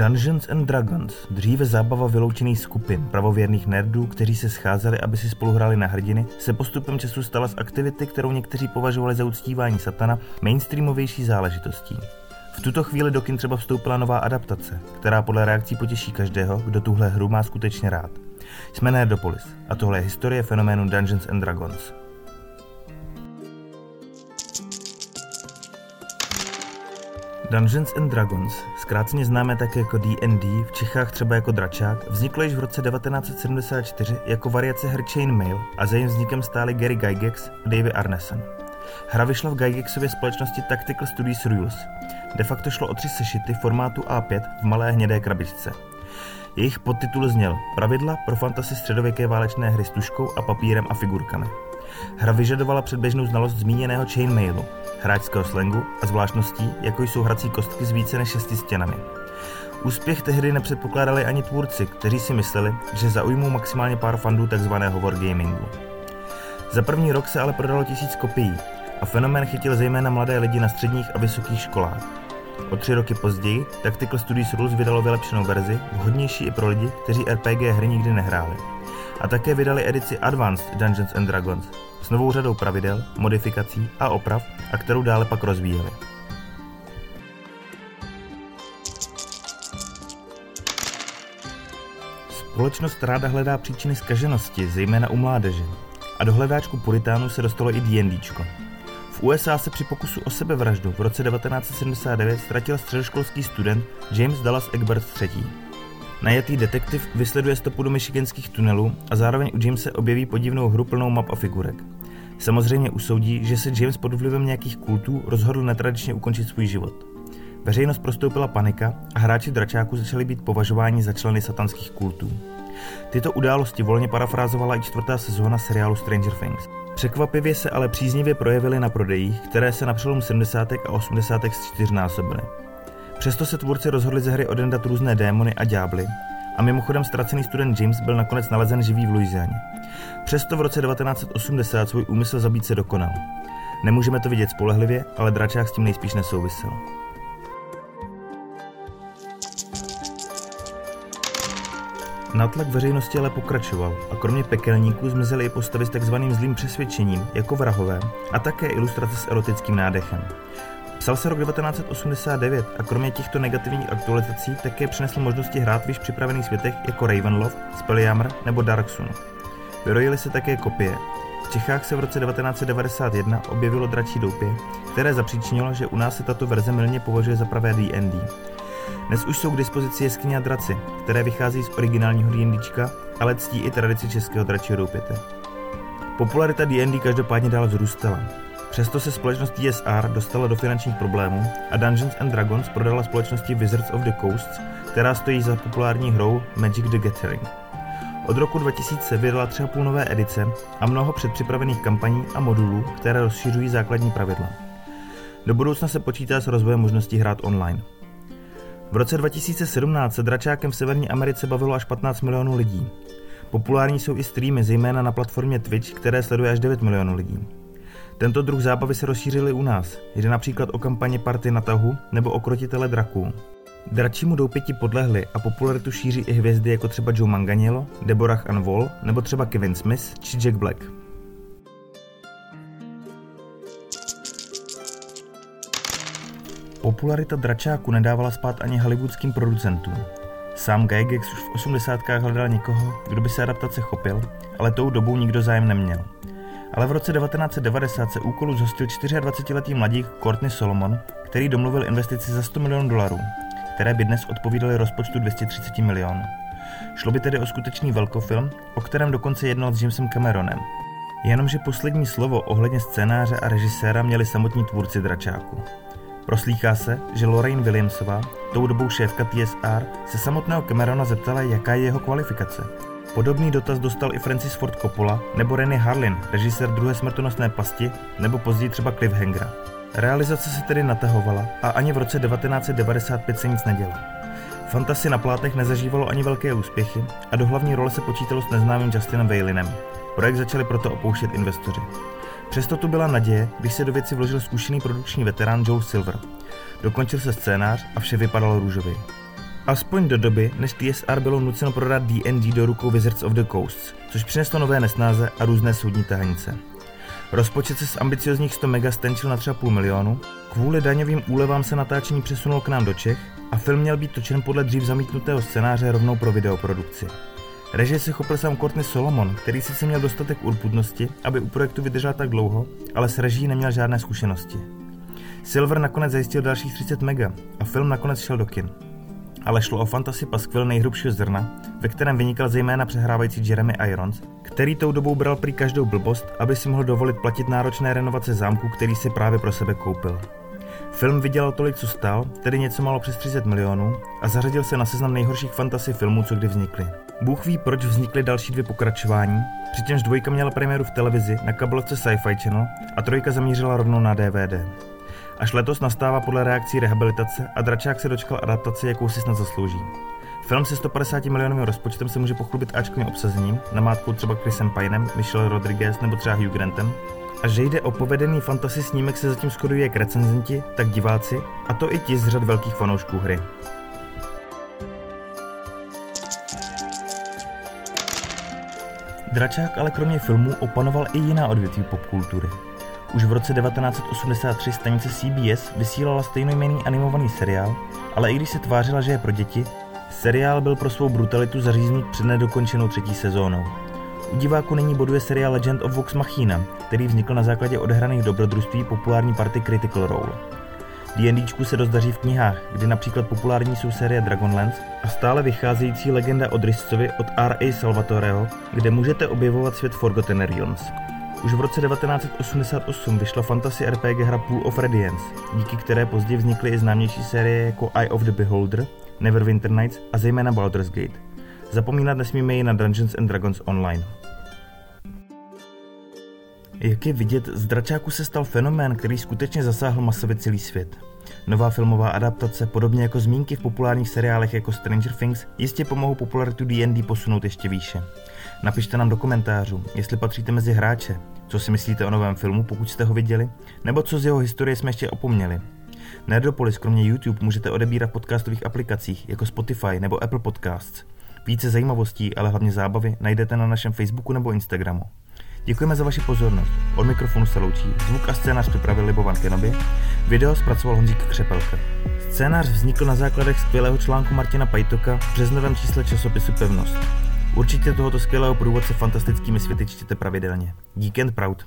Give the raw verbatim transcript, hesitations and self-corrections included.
Dungeons and Dragons, dříve zábava vyloučených skupin pravověrných nerdů, kteří se scházeli, aby si spolu hráli na hrdiny, se postupem času stala z aktivity, kterou někteří považovali za uctívání satana, mainstreamovější záležitostí. V tuto chvíli do kin třeba vstoupila nová adaptace, která podle reakcí potěší každého, kdo tuhle hru má skutečně rád. Jsme Nerdopolis a tohle je historie fenoménu Dungeons and Dragons. Dungeons and Dragons, zkráceně známé také jako D and D, v Čechách třeba jako Dračák, vzniklo již v roce devatenáct set sedmdesát čtyři jako variace her Chainmail a za jejím vznikem stáli Gary Gygax a Dave Arneson. Hra vyšla v Gygaxově společnosti Tactical Studies Rules. De facto šlo o tři sešity formátu á pět v malé hnědé krabičce. Jejich podtitul zněl Pravidla pro fantasy středověké válečné hry s tuškou a papírem a figurkami. Hra vyžadovala předběžnou znalost zmíněného chainmailu, hráčského slangu a zvláštností, jako jsou hrací kostky s více než šesti stěnami. Úspěch tehdy nepředpokládali ani tvůrci, kteří si mysleli, že zaujmou maximálně pár fandů tzv. Wargamingu. Za první rok se ale prodalo tisíc kopií a fenomén chytil zejména mladé lidi na středních a vysokých školách. O tři roky později Tactical Studies Rules vydalo vylepšenou verzi, vhodnější i pro lidi, kteří R P G hry nikdy nehráli. A také vydali edici Advanced Dungeons and Dragons s novou řadou pravidel, modifikací a oprav, a kterou dále pak rozvíjeli. Společnost ráda hledá příčiny zkaženosti, zejména u mládeže, a do hledáčku puritánů se dostalo i D&Dčko. V U S A se při pokusu o sebevraždu v roce devatenáct set sedmdesát devět ztratil středoškolský student James Dallas Egbert třetí. Najetý detektiv vysleduje stopu do michiganských tunelů a zároveň u Jamese objeví podivnou hru plnou map a figurek. Samozřejmě usoudí, že se James pod vlivem nějakých kultů rozhodl netradičně ukončit svůj život. Veřejnost prostoupila panika a hráči dračáků začali být považováni za členy satanských kultů. Tyto události volně parafrázovala i čtvrtá sezóna seriálu Stranger Things. Překvapivě se ale příznivě projevily na prodejích, které se na přelomu sedmdesátých a osmdesátých čtyřnásobily. Přesto se tvůrci rozhodli ze hry odendat různé démony a ďábly a mimochodem ztracený student James byl nakonec nalezen živý v Louisianě. Přesto v roce devatenáct set osmdesát svůj úmysl zabít se dokonal. Nemůžeme to vidět spolehlivě, ale dračák s tím nejspíš nesouvisel. Nátlak veřejnosti ale pokračoval a kromě pekelníků zmizely i postavy s takzvaným zlým přesvědčením jako vrahové a také ilustrace s erotickým nádechem. Psal se rok devatenáct set osmdesát devět a kromě těchto negativních aktualizací také přinesl možnosti hrát v již připravených světech jako Ravenloft, Spelljammer nebo Dark Sun. Vyrojily se také kopie. V Čechách se v roce devatenáct set devadesát jedna objevilo Dračí doupě, které zapříčinilo, že u nás se tato verze mylně považuje za pravé D and D. Dnes už jsou k dispozici Jeskyně a draci, které vychází z originálního D&Dčka, ale ctí i tradici českého Dračího doupěte. Popularita D and D každopádně dál vzrůstala. Přesto se společnost T S R dostala do finančních problémů a Dungeons and Dragons prodala společnosti Wizards of the Coast, která stojí za populární hrou Magic the Gathering. Od roku dva tisíce vydala třeba půl nové edice a mnoho předpřipravených kampaní a modulů, které rozšiřují základní pravidla. Do budoucna se počítá s rozvojem možností hrát online. V roce dva tisíce sedmnáct se dračákem v Severní Americe bavilo až patnáct milionů lidí. Populární jsou i streamy, zejména na platformě Twitch, které sleduje až devět milionů lidí. Tento druh zábavy se rozšířily u nás, jde například o kampaně party na tahu nebo o krotitele draků. Dračímu doupěti podlehli a popularitu šíří i hvězdy jako třeba Joe Manganiello, Deborah Ann Woll nebo třeba Kevin Smith či Jack Black. Popularita dračáku nedávala spát ani hollywoodským producentům. Sám Gygax už v osmdesátkách hledal někoho, kdo by se adaptace chopil, ale tou dobou nikdo zájem neměl. Ale v roce devatenáct set devadesát se úkolu zhostil dvacetičtyřletý mladík Courtney Solomon, který domluvil investici za sto milionů dolarů, které by dnes odpovídaly rozpočtu dvě stě třicet milionů. Šlo by tedy o skutečný velkofilm, o kterém dokonce jednal s Jamesem Cameronem. Jenomže poslední slovo ohledně scénáře a režiséra měli samotní tvůrci dračáku. Proslýchá se, že Lorraine Williamsová, tou dobou šéfka T S R, se samotného Camerona zeptala, jaká je jeho kvalifikace. Podobný dotaz dostal i Francis Ford Coppola nebo Renny Harlin, režisér druhé smrtonosné pasti, nebo později třeba Cliffhangera. Realizace se tedy natahovala a ani v roce devatenáct set devadesát pět se nic nedělo. Fantasy na plátech nezažívalo ani velké úspěchy a do hlavní role se počítalo s neznámým Justinem Valinem. Projekt začali proto opouštět investoři. Přesto tu byla naděje, když se do věci vložil zkušený produkční veterán Joe Silver. Dokončil se scénář a vše vypadalo růžově. Aspoň do doby, než T S R bylo nuceno prodat D and D do rukou Wizards of the Coast, což přineslo nové nesnáze a různé soudní tahanice. Rozpočet se z ambiciozních sto mega stenčil na třeba půl milionu, kvůli daňovým úlevám se natáčení přesunulo k nám do Čech a film měl být točen podle dřív zamítnutého scénáře rovnou pro videoprodukci. Režie se chopil sám Courtney Solomon, který sice měl dostatek urputnosti, aby u projektu vydržel tak dlouho, ale s režií neměl žádné zkušenosti. Silver nakonec zajistil dalších třicet mega a film nakonec šel do kin. Ale šlo o fantasy paskvil nejhrubšího zrna, ve kterém vynikal zejména přehrávající Jeremy Irons, který tou dobou bral prý každou blbost, aby si mohl dovolit platit náročné renovace zámku, který si právě pro sebe koupil. Film vydělal tolik, co stál, tedy něco málo přes třicet milionů, a zařadil se na seznam nejhorších fantasy filmů, co kdy vznikly. Bůh ví, proč vznikly další dvě pokračování, přičemž dvojka měla premiéru v televizi na kabelovce Sci-Fi Channel a trojka zamířila rovnou na D V D. Až letos nastává podle reakcí rehabilitace a dračák se dočkal adaptace, jakou si snad zaslouží. Film se sto padesáti milionovým rozpočtem se může pochlubit áčkovým obsazením, namátkou třeba Chrisem Pinem, Michelle Rodriguez nebo třeba Hugh Grantem. A že jde o povedený fantasy snímek se zatím shoduje jak recenzenti, tak diváci, a to i ti z řad velkých fanoušků hry. Dračák ale kromě filmů opanoval i jiná odvětví popkultury. Už v roce devatenáct set osmdesát tři stanice C B S vysílala stejnojmenný animovaný seriál, ale i když se tvářila, že je pro děti, seriál byl pro svou brutalitu zaříznut před nedokončenou třetí sezónou. U diváku nyní boduje seriál Legend of Vox Machina, který vznikl na základě odehraných dobrodružství populární party Critical Role. D&Dčku se dost daří v knihách, kdy například populární jsou série Dragonlance a stále vycházející Legenda o Driscovi od R A Salvatoreho, kde můžete objevovat svět Forgotten Realms. Už v roce devatenáct set osmdesát osm vyšla fantasy R P G hra Pool of Radiance, díky které později vznikly i známější série jako Eye of the Beholder, Neverwinter Nights a zejména Baldur's Gate. Zapomínat nesmíme ji na Dungeons and Dragons online. Jak je vidět, z dračáku se stal fenomén, který skutečně zasáhl masově celý svět. Nová filmová adaptace, podobně jako zmínky v populárních seriálech jako Stranger Things, jistě pomohou popularitu D and D posunout ještě výše. Napište nám do komentářů, jestli patříte mezi hráče, co si myslíte o novém filmu, pokud jste ho viděli, nebo co z jeho historie jsme ještě opomněli. Nerdopolis kromě YouTube můžete odebírat v podcastových aplikacích jako Spotify nebo Apple Podcasts. Více zajímavostí, ale hlavně zábavy najdete na našem Facebooku nebo Instagramu. Děkujeme za vaši pozornost. Od mikrofonu se loučí. Zvuk a scénář připravil Libovan Kenobě. Video zpracoval Honzík Křepelka. Scénář vznikl na základech skvělého článku Martina Pajtoka v březnovém čísle časopisu Pevnost. Určitě tohoto skvělého průvodce fantastickými světy čtěte pravidelně. Geek and Proud.